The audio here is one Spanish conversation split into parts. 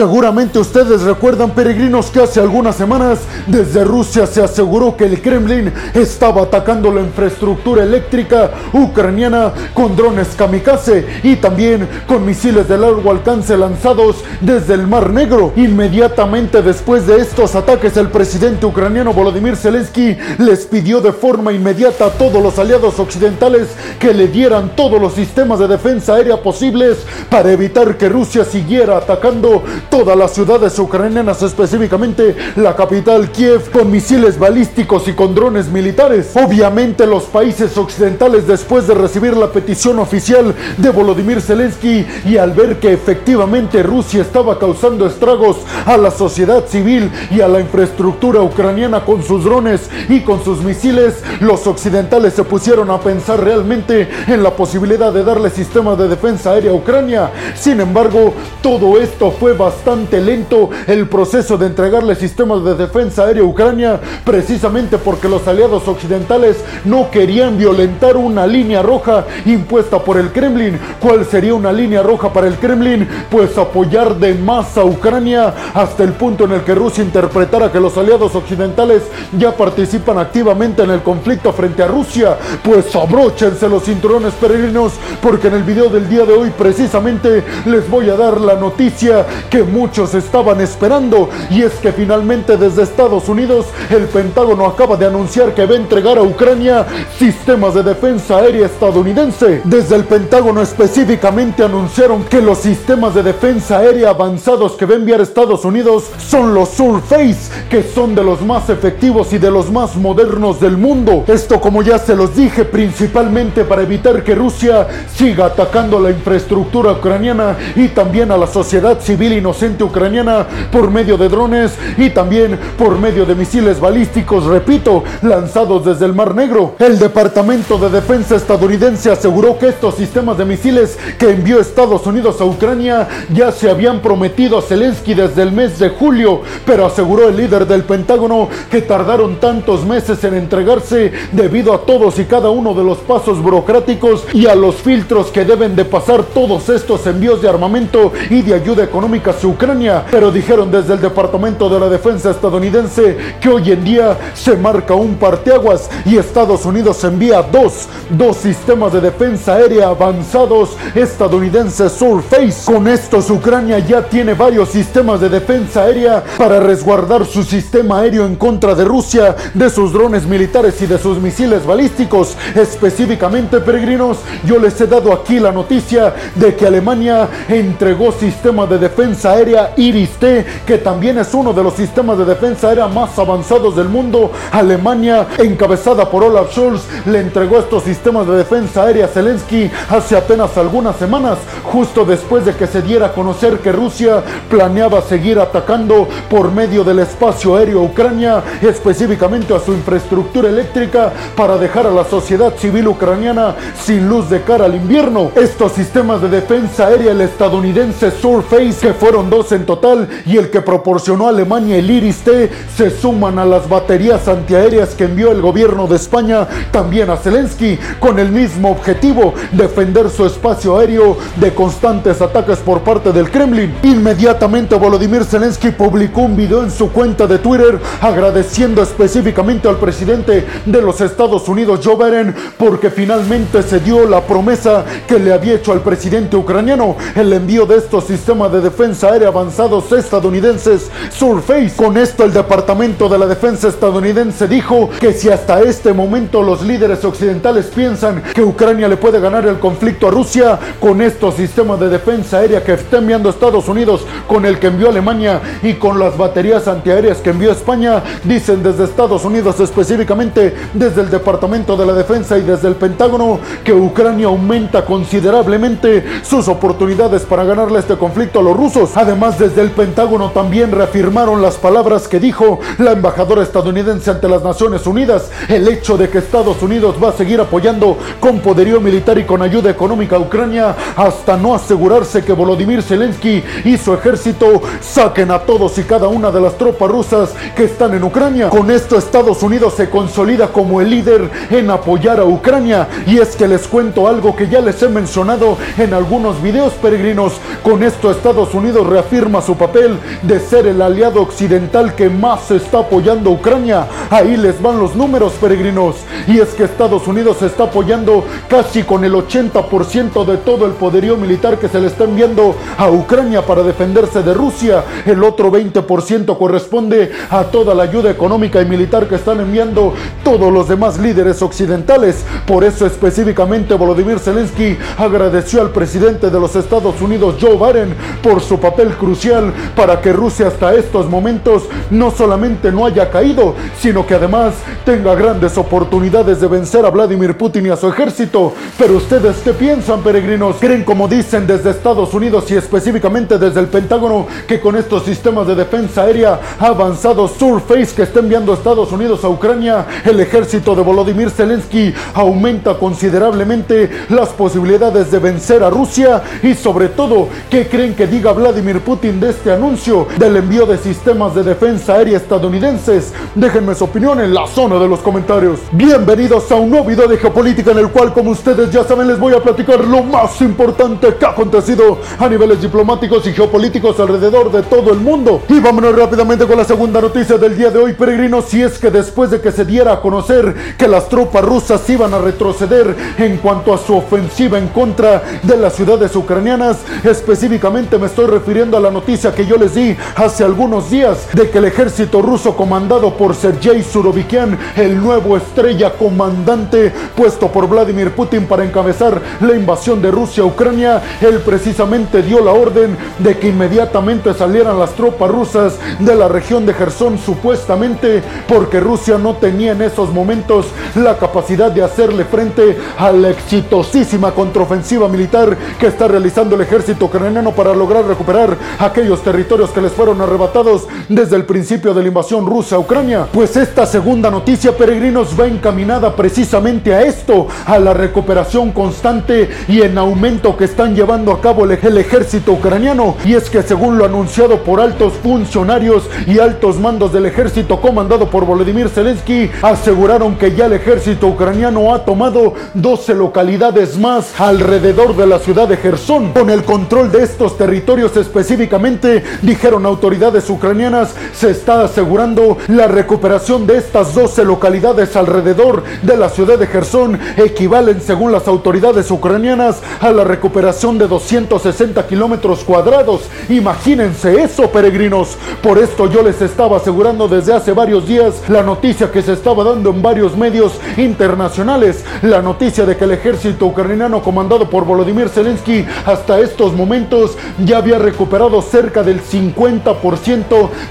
Seguramente ustedes recuerdan, peregrinos, que hace algunas semanas desde Rusia se aseguró que el Kremlin estaba atacando la infraestructura eléctrica ucraniana con drones kamikaze y también con misiles de largo alcance lanzados desde el Mar Negro. Inmediatamente después de estos ataques, el presidente ucraniano Volodymyr Zelensky les pidió de forma inmediata a todos los aliados occidentales que le dieran todos los sistemas de defensa aérea posibles para evitar que Rusia siguiera atacando todas las ciudades ucranianas, específicamente la capital Kiev, con misiles balísticos y con drones militares. Obviamente los países occidentales, después de recibir la petición oficial de Volodymyr Zelensky y al ver que efectivamente Rusia estaba causando estragos a la sociedad civil y a la infraestructura ucraniana con sus drones y con sus misiles, los occidentales se pusieron a pensar realmente en la posibilidad de darle sistemas de defensa aérea a Ucrania. Sin embargo, todo esto fue bastante lento, el proceso de entregarle sistemas de defensa aérea a Ucrania, precisamente porque los aliados occidentales no querían violentar una línea roja impuesta por el Kremlin. ¿Cuál sería una línea roja para el Kremlin? Pues apoyar de más a Ucrania hasta el punto en el que Rusia interpretara que los aliados occidentales ya participan activamente en el conflicto frente a Rusia. Pues abróchense los cinturones, peregrinos, porque en el video del día de hoy precisamente les voy a dar la noticia que muchos estaban esperando, y es que finalmente desde Estados Unidos el Pentágono acaba de anunciar que va a entregar a Ucrania sistemas de defensa aérea estadounidense. Desde el Pentágono específicamente anunciaron que los sistemas de defensa aérea avanzados que va a enviar Estados Unidos son los Surface, que son de los más efectivos y de los más modernos del mundo. Esto, como ya se los dije, principalmente para evitar que Rusia siga atacando la infraestructura ucraniana y también a la sociedad civil inocente ucraniana por medio de drones y también por medio de misiles balísticos, repito, lanzados desde el Mar Negro. El Departamento de Defensa estadounidense aseguró que estos sistemas de misiles que envió Estados Unidos a Ucrania ya se habían prometido a Zelensky desde el mes de julio, pero aseguró el líder del Pentágono que tardaron tantos meses en entregarse debido a todos y cada uno de los pasos burocráticos y a los filtros que deben de pasar todos estos envíos de armamento y de ayuda económica hacia Ucrania. Pero dijeron desde el Departamento de la Defensa estadounidense que hoy en día se marca un parteaguas y Estados Unidos envía dos sistemas de defensa aérea avanzados estadounidenses Surface. Con estos Ucrania ya tiene varios sistemas de defensa aérea para resguardar su sistema aéreo en contra de Rusia, de sus drones militares y de sus misiles balísticos. Específicamente, peregrinos, yo les he dado aquí la noticia de que Alemania entregó sistema de defensa aérea Iris T, que también es uno de los sistemas de defensa aérea más avanzados del mundo. Alemania, encabezada por Olaf Scholz, le entregó estos sistemas de defensa aérea a Zelensky hace apenas algunas semanas, justo después de que se diera a conocer que Rusia planeaba seguir atacando por medio del espacio aéreo a Ucrania, específicamente a su infraestructura eléctrica, para dejar a la sociedad civil ucraniana sin luz de cara al invierno. Estos sistemas de defensa aérea, el estadounidense Surface, que fueron dos en total, y el que proporcionó a Alemania el Iris-T, se suman a las baterías antiaéreas que envió el gobierno de España también a Zelensky, con el mismo objetivo: defender su espacio aéreo de constantes ataques por parte del Kremlin. Inmediatamente Volodymyr Zelensky publicó un video en su cuenta de Twitter agradeciendo específicamente al presidente de los Estados Unidos, Joe Biden, porque finalmente se dio la promesa que le había hecho al presidente ucraniano: el envío de estos sistemas de defensa aérea avanzados estadounidenses Surface. Con esto el Departamento de la Defensa estadounidense dijo que si hasta este momento los líderes occidentales piensan que Ucrania le puede ganar el conflicto a Rusia, con estos sistemas de defensa aérea que está enviando Estados Unidos, con el que envió Alemania y con las baterías antiaéreas que envió España, dicen desde Estados Unidos, específicamente desde el Departamento de la Defensa y desde el Pentágono, que Ucrania aumenta considerablemente sus oportunidades para ganarle este conflicto a los rusos. Además, desde el Pentágono también reafirmaron las palabras que dijo la embajadora estadounidense ante las Naciones Unidas: el hecho de que Estados Unidos va a seguir apoyando con poderío militar y con ayuda económica a Ucrania hasta no asegurarse que Volodymyr Zelensky y su ejército saquen a todos y cada una de las tropas rusas que están en Ucrania. Con esto Estados Unidos se consolida como el líder en apoyar a Ucrania, y es que les cuento algo que ya les he mencionado en algunos videos, peregrinos. Con esto Estados Unidos reafirma su papel de ser el aliado occidental que más está apoyando a Ucrania. Ahí les van los números, peregrinos. Y es que Estados Unidos está apoyando casi con el 80% de todo el poderío militar que se le está enviando a Ucrania para defenderse de Rusia. El otro 20% corresponde a toda la ayuda económica y militar que están enviando todos los demás líderes occidentales. Por eso específicamente Volodymyr Zelensky agradeció al presidente de los Estados Unidos, Joe Biden, por su papel crucial para que Rusia hasta estos momentos no solamente no haya caído, sino que además tenga grandes oportunidades de vencer a Vladimir Putin y a su ejército. Pero ustedes, ¿qué piensan, peregrinos? ¿Creen, como dicen desde Estados Unidos y específicamente desde el Pentágono, que con estos sistemas de defensa aérea avanzados Surface que está enviando Estados Unidos a Ucrania, el ejército de Volodymyr Zelensky aumenta considerablemente las posibilidades de vencer a Rusia? Y sobre todo, ¿qué creen que diga Vladimir Putin de este anuncio del envío de sistemas de defensa aérea estadounidenses? Déjenme su opinión en la zona de los comentarios. Bienvenidos a un nuevo video de geopolítica, en el cual, como ustedes ya saben, les voy a platicar lo más importante que ha acontecido a niveles diplomáticos y geopolíticos alrededor de todo el mundo. Y vámonos rápidamente con la segunda noticia del día de hoy, peregrinos. Y es que después de que se diera a conocer que las tropas rusas iban a retroceder en cuanto a su ofensiva en contra de las ciudades ucranianas, específicamente me estoy refiriendo a la noticia que yo les di hace algunos días de que el ejército ruso comandado por Sergei Surovikin, el nuevo estrella comandante puesto por Vladimir Putin para encabezar la invasión de Rusia a Ucrania, él precisamente dio la orden de que inmediatamente salieran las tropas rusas de la región de Jersón, supuestamente porque Rusia no tenía en esos momentos la capacidad de hacerle frente a la exitosísima contraofensiva militar que está realizando el ejército ucraniano para lograr recuperar aquellos territorios que les fueron arrebatados desde el principio de la invasión rusa a Ucrania. Pues esta segunda noticia, peregrinos, va encaminada precisamente a esto, a la recuperación constante y en aumento que están llevando a cabo el ejército ucraniano. Y es que, según lo anunciado por altos funcionarios y altos mandos del ejército comandado por Volodymyr Zelensky, aseguraron que ya el ejército ucraniano ha tomado 12 localidades más alrededor de la ciudad de Jersón. Con el control de estos territorios específicamente, dijeron autoridades ucranianas, se está asegurando la recuperación de estas 12 localidades alrededor de la ciudad de Jersón. Equivalen, según las autoridades ucranianas, a la recuperación de 260 kilómetros cuadrados. Imagínense eso, peregrinos. Por esto yo les estaba asegurando desde hace varios días la noticia que se estaba dando en varios medios internacionales, la noticia de que el ejército ucraniano comandado por Volodymyr Zelensky hasta estos momentos ya había recuperado cerca del 50%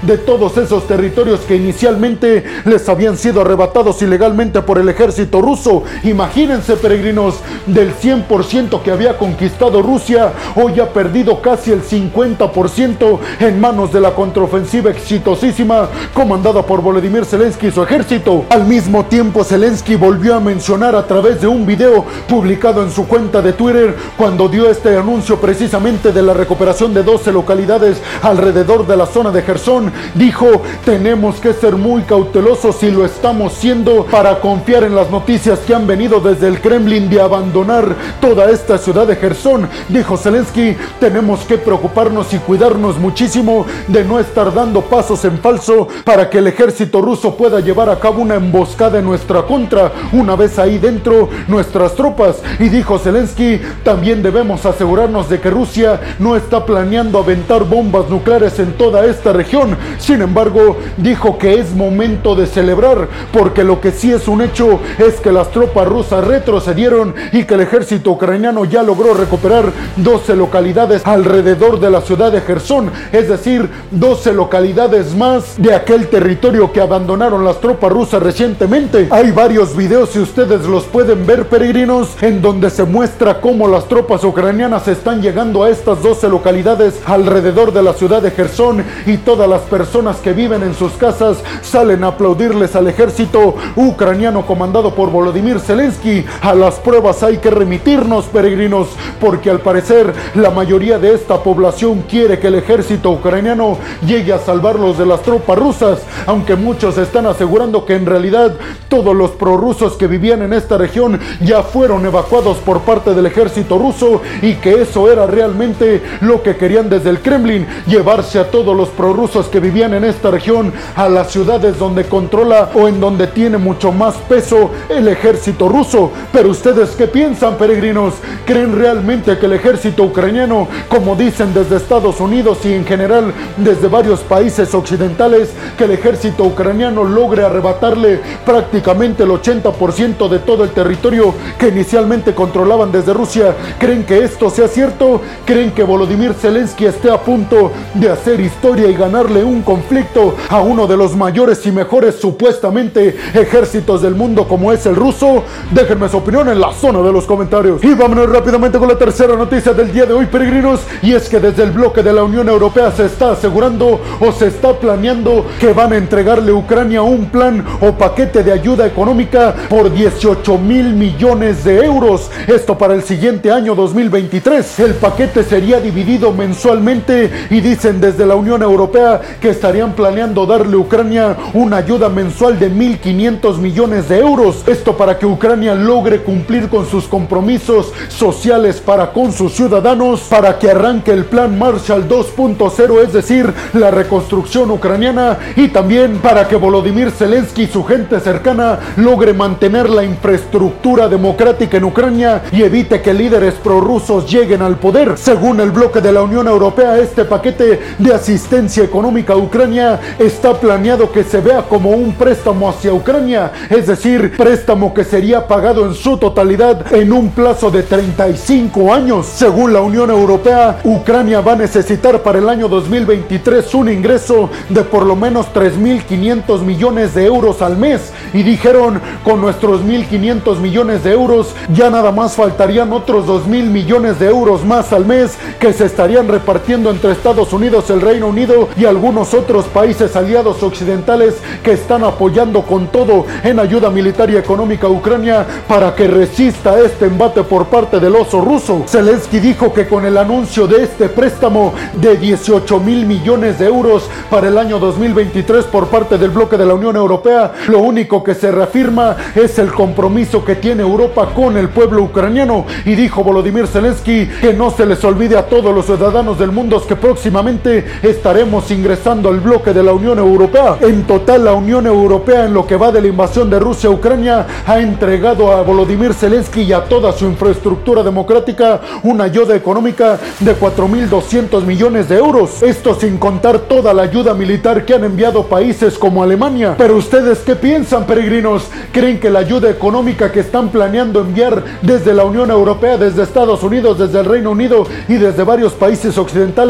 de todos esos territorios que inicialmente les habían sido arrebatados ilegalmente por el ejército ruso. Imagínense, peregrinos, del 100% que había conquistado Rusia, hoy ha perdido casi el 50% en manos de la contraofensiva exitosísima comandada por Volodymyr Zelensky y su ejército. Al mismo tiempo, Zelensky volvió a mencionar a través de un video publicado en su cuenta de Twitter, cuando dio este anuncio precisamente de la recuperación de 12 localidades alrededor de la zona de Jersón, dijo: tenemos que ser muy cautelosos y lo estamos siendo para confiar en las noticias que han venido desde el Kremlin de abandonar toda esta ciudad de Jersón. Dijo Zelensky, tenemos que preocuparnos y cuidarnos muchísimo de no estar dando pasos en falso para que el ejército ruso pueda llevar a cabo una emboscada en nuestra contra una vez ahí dentro nuestras tropas. Y dijo Zelensky, también debemos asegurarnos de que Rusia no está planeando aventar bombas nucleares en toda esta región. Sin embargo, dijo que es momento de celebrar, porque lo que sí es un hecho es que las tropas rusas retrocedieron y que el ejército ucraniano ya logró recuperar 12 localidades alrededor de la ciudad de Jersón, es decir, 12 localidades más de aquel territorio que abandonaron las tropas rusas recientemente. Hay varios videos, si ustedes los pueden ver, peregrinos, en donde se muestra cómo las tropas ucranianas están llegando a estas 12 localidades alrededor de la ciudad de Jersón, y todas las personas que viven en sus casas salen a aplaudirles al ejército ucraniano comandado por Volodymyr Zelensky. A las pruebas hay que remitirnos, peregrinos, porque al parecer la mayoría de esta población quiere que el ejército ucraniano llegue a salvarlos de las tropas rusas, aunque muchos están asegurando que en realidad todos los prorrusos que vivían en esta región ya fueron evacuados por parte del ejército ruso y que eso era realmente lo que querían pretendían desde el Kremlin llevarse a todos los prorrusos que vivían en esta región a las ciudades donde controla o en donde tiene mucho más peso el ejército ruso. Pero ustedes, ¿qué piensan, peregrinos? ¿Creen realmente que el ejército ucraniano, como dicen desde Estados Unidos y en general desde varios países occidentales, que el ejército ucraniano logre arrebatarle prácticamente el 80% de todo el territorio que inicialmente controlaban desde Rusia? ¿Creen que esto sea cierto? ¿Creen que Volodymyr Zelensky esté a punto de hacer historia y ganarle un conflicto a uno de los mayores y mejores supuestamente ejércitos del mundo como es el ruso? Déjenme su opinión en la zona de los comentarios. Y vámonos rápidamente con la tercera noticia del día de hoy, peregrinos, y es que desde el bloque de la Unión Europea se está asegurando o se está planeando que van a entregarle a Ucrania un plan o paquete de ayuda económica por 18,000 millones de euros, esto para el siguiente año 2023. El paquete sería dividido mensualmente y dicen desde la Unión Europea que estarían planeando darle a Ucrania una ayuda mensual de 1.500 millones de euros, esto para que Ucrania logre cumplir con sus compromisos sociales para con sus ciudadanos, para que arranque el plan Marshall 2.0, es decir, la reconstrucción ucraniana, y también para que Volodymyr Zelensky y su gente cercana logre mantener la infraestructura democrática en Ucrania y evite que líderes prorrusos lleguen al poder. Según el bloque de la Unión Europea, este paquete de asistencia económica a Ucrania está planeado que se vea como un préstamo hacia Ucrania, es decir, préstamo que sería pagado en su totalidad en un plazo de 35 años. Según la Unión Europea, Ucrania va a necesitar para el año 2023 un ingreso de por lo menos 3.500 millones de euros al mes, y dijeron, con nuestros 1.500 millones de euros ya nada más faltarían otros 2.000 millones de euros más al mes que se estarían repartiendo entre Estados Unidos, el Reino Unido y algunos otros países aliados occidentales que están apoyando con todo en ayuda militar y económica a Ucrania para que resista este embate por parte del oso ruso. Zelensky dijo que con el anuncio de este préstamo de 18,000 millones de euros para el año 2023 por parte del bloque de la Unión Europea, lo único que se reafirma es el compromiso que tiene Europa con el pueblo ucraniano. Y dijo Volodymyr Zelensky que no se les olvide a todos los ciudadanos del mundo que próximamente estaremos ingresando al bloque de la Unión Europea. En total, la Unión Europea en lo que va de la invasión de Rusia a Ucrania ha entregado a Volodymyr Zelensky y a toda su infraestructura democrática una ayuda económica de 4.200 millones de euros. Esto sin contar toda la ayuda militar que han enviado países como Alemania. Pero ustedes, ¿qué piensan, peregrinos? ¿Creen que la ayuda económica que están planeando enviar desde la Unión Europea, desde Estados Unidos, desde el Reino Unido y desde varios países occidentales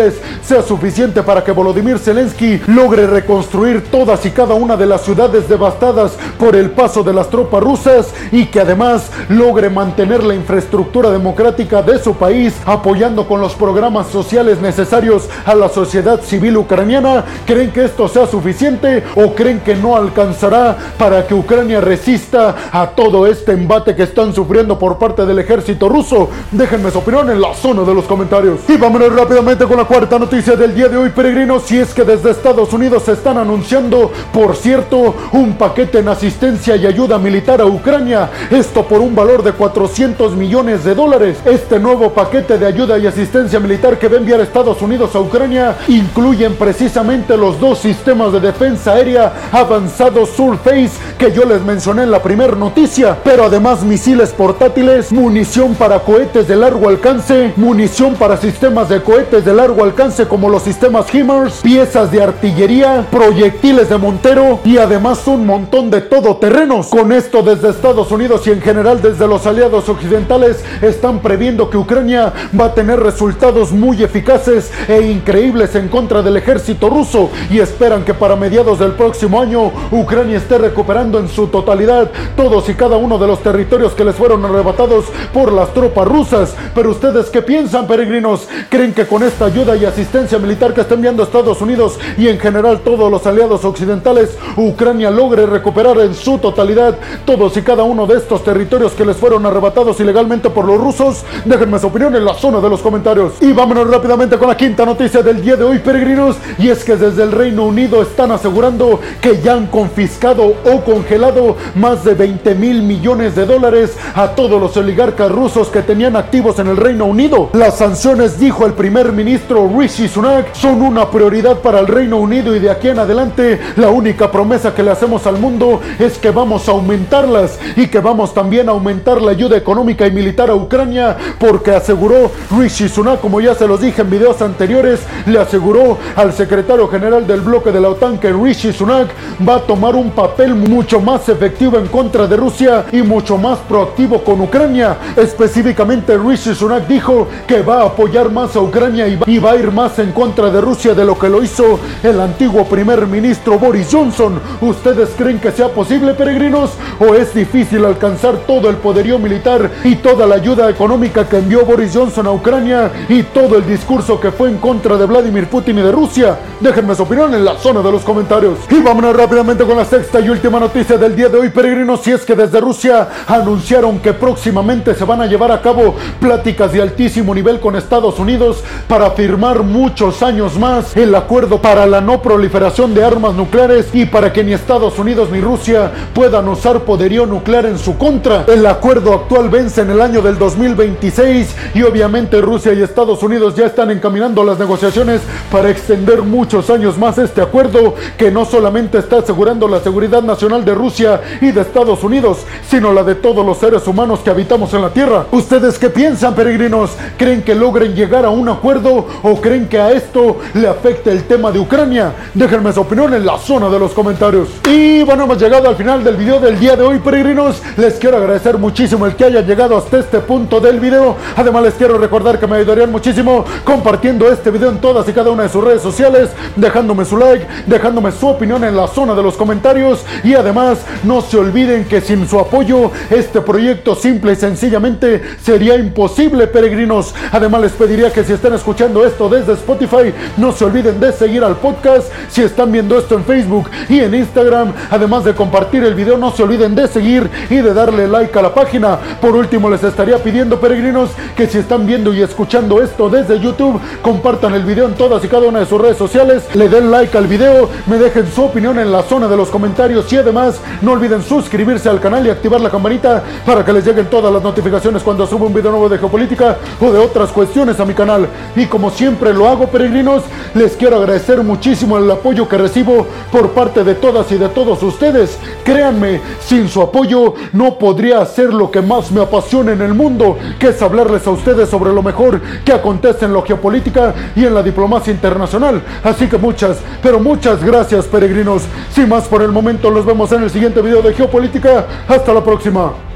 sea suficiente para que Volodymyr Zelensky logre reconstruir todas y cada una de las ciudades devastadas por el paso de las tropas rusas y que además logre mantener la infraestructura democrática de su país, apoyando con los programas sociales necesarios a la sociedad civil ucraniana? ¿Creen que esto sea suficiente o creen que no alcanzará para que Ucrania resista a todo este embate que están sufriendo por parte del ejército ruso? Déjenme su opinión en la zona de los comentarios. Y vámonos rápidamente con la cuarta noticia del día de hoy, peregrinos, y es que desde Estados Unidos se están anunciando, por cierto, un paquete en asistencia y ayuda militar a Ucrania, esto por un valor de 400 millones de dólares. Este nuevo paquete de ayuda y asistencia militar que va a enviar Estados Unidos a Ucrania incluyen precisamente los dos sistemas de defensa aérea avanzados Surface que yo les mencioné en la primera noticia, pero además misiles portátiles, munición para cohetes de largo alcance, munición para sistemas de cohetes de largo alcance como los sistemas HIMARS, piezas de artillería, proyectiles de Montero y además un montón de todoterrenos. Con esto, desde Estados Unidos y en general desde los aliados occidentales están previendo que Ucrania va a tener resultados muy eficaces e increíbles en contra del ejército ruso y esperan que para mediados del próximo año Ucrania esté recuperando en su totalidad todos y cada uno de los territorios que les fueron arrebatados por las tropas rusas. Pero ustedes, ¿qué piensan, peregrinos? ¿Creen que con esta ayuda y asistencia militar que está enviando Estados Unidos y en general todos los aliados occidentales, Ucrania logre recuperar en su totalidad todos y cada uno de estos territorios que les fueron arrebatados ilegalmente por los rusos? Déjenme su opinión en la zona de los comentarios. Y vámonos rápidamente con la quinta noticia del día de hoy, peregrinos, y es que desde el Reino Unido están asegurando que ya han confiscado o congelado más de 20,000 millones de dólares a todos los oligarcas rusos que tenían activos en el Reino Unido. Las sanciones, dijo el primer primer ministro Rishi Sunak son una prioridad para el Reino Unido, y de aquí en adelante la única promesa que le hacemos al mundo es que vamos a aumentarlas y que vamos también a aumentar la ayuda económica y militar a Ucrania, porque aseguró Rishi Sunak, como ya se los dije en videos anteriores, le aseguró al secretario general del bloque de la OTAN que Rishi Sunak va a tomar un papel mucho más efectivo en contra de Rusia y mucho más proactivo con Ucrania. Específicamente, Rishi Sunak dijo que va a apoyar más a Ucrania y va a ir más en contra de Rusia de lo que lo hizo el antiguo primer ministro Boris Johnson. ¿Ustedes creen que sea posible, peregrinos? ¿O es difícil alcanzar todo el poderío militar y toda la ayuda económica que envió Boris Johnson a Ucrania y todo el discurso que fue en contra de Vladimir Putin y de Rusia? Déjenme su opinión en la zona de los comentarios. Y vámonos rápidamente con la sexta y última noticia del día de hoy, peregrinos, y es que desde Rusia anunciaron que próximamente se van a llevar a cabo pláticas de altísimo nivel con Estados Unidos para firmar muchos años más el acuerdo para la no proliferación de armas nucleares y para que ni Estados Unidos ni Rusia puedan usar poderío nuclear en su contra. El acuerdo actual vence en el año del 2026 y obviamente Rusia y Estados Unidos ya están encaminando las negociaciones para extender muchos años más este acuerdo, que no solamente está asegurando la seguridad nacional de Rusia y de Estados Unidos, sino la de todos los seres humanos que habitamos en la Tierra. ¿Ustedes qué piensan, peregrinos? ¿Creen que logren llegar a un acuerdo o creen que a esto le afecta el tema de Ucrania? Déjenme su opinión en la zona de los comentarios. Y bueno, hemos llegado al final del video del día de hoy, peregrinos. Les quiero agradecer muchísimo el que hayan llegado hasta este punto del video. Además, les quiero recordar que me ayudarían muchísimo compartiendo este video en todas y cada una de sus redes sociales, dejándome su like, dejándome su opinión en la zona de los comentarios. Y además, no se olviden que sin su apoyo este proyecto simple y sencillamente sería imposible, peregrinos. Además, les pediría que si están escuchando esto desde Spotify, no se olviden de seguir al podcast. Si están viendo esto en Facebook y en Instagram, además de compartir el video, no se olviden de seguir y de darle like a la página. Por último, les estaría pidiendo, peregrinos, que si están viendo y escuchando esto desde YouTube, compartan el video en todas y cada una de sus redes sociales, le den like al video, me dejen su opinión en la zona de los comentarios y además no olviden suscribirse al canal y activar la campanita para que les lleguen todas las notificaciones cuando suba un video nuevo de geopolítica o de otras cuestiones a mi canal. Y como siempre lo hago, peregrinos, les quiero agradecer muchísimo el apoyo que recibo por parte de todas y de todos ustedes. Créanme, sin su apoyo no podría hacer lo que más me apasiona en el mundo, que es hablarles a ustedes sobre lo mejor que acontece en la geopolítica y en la diplomacia internacional. Así que muchas, pero muchas gracias, peregrinos. Sin más por el momento, los vemos en el siguiente video de geopolítica. Hasta la próxima.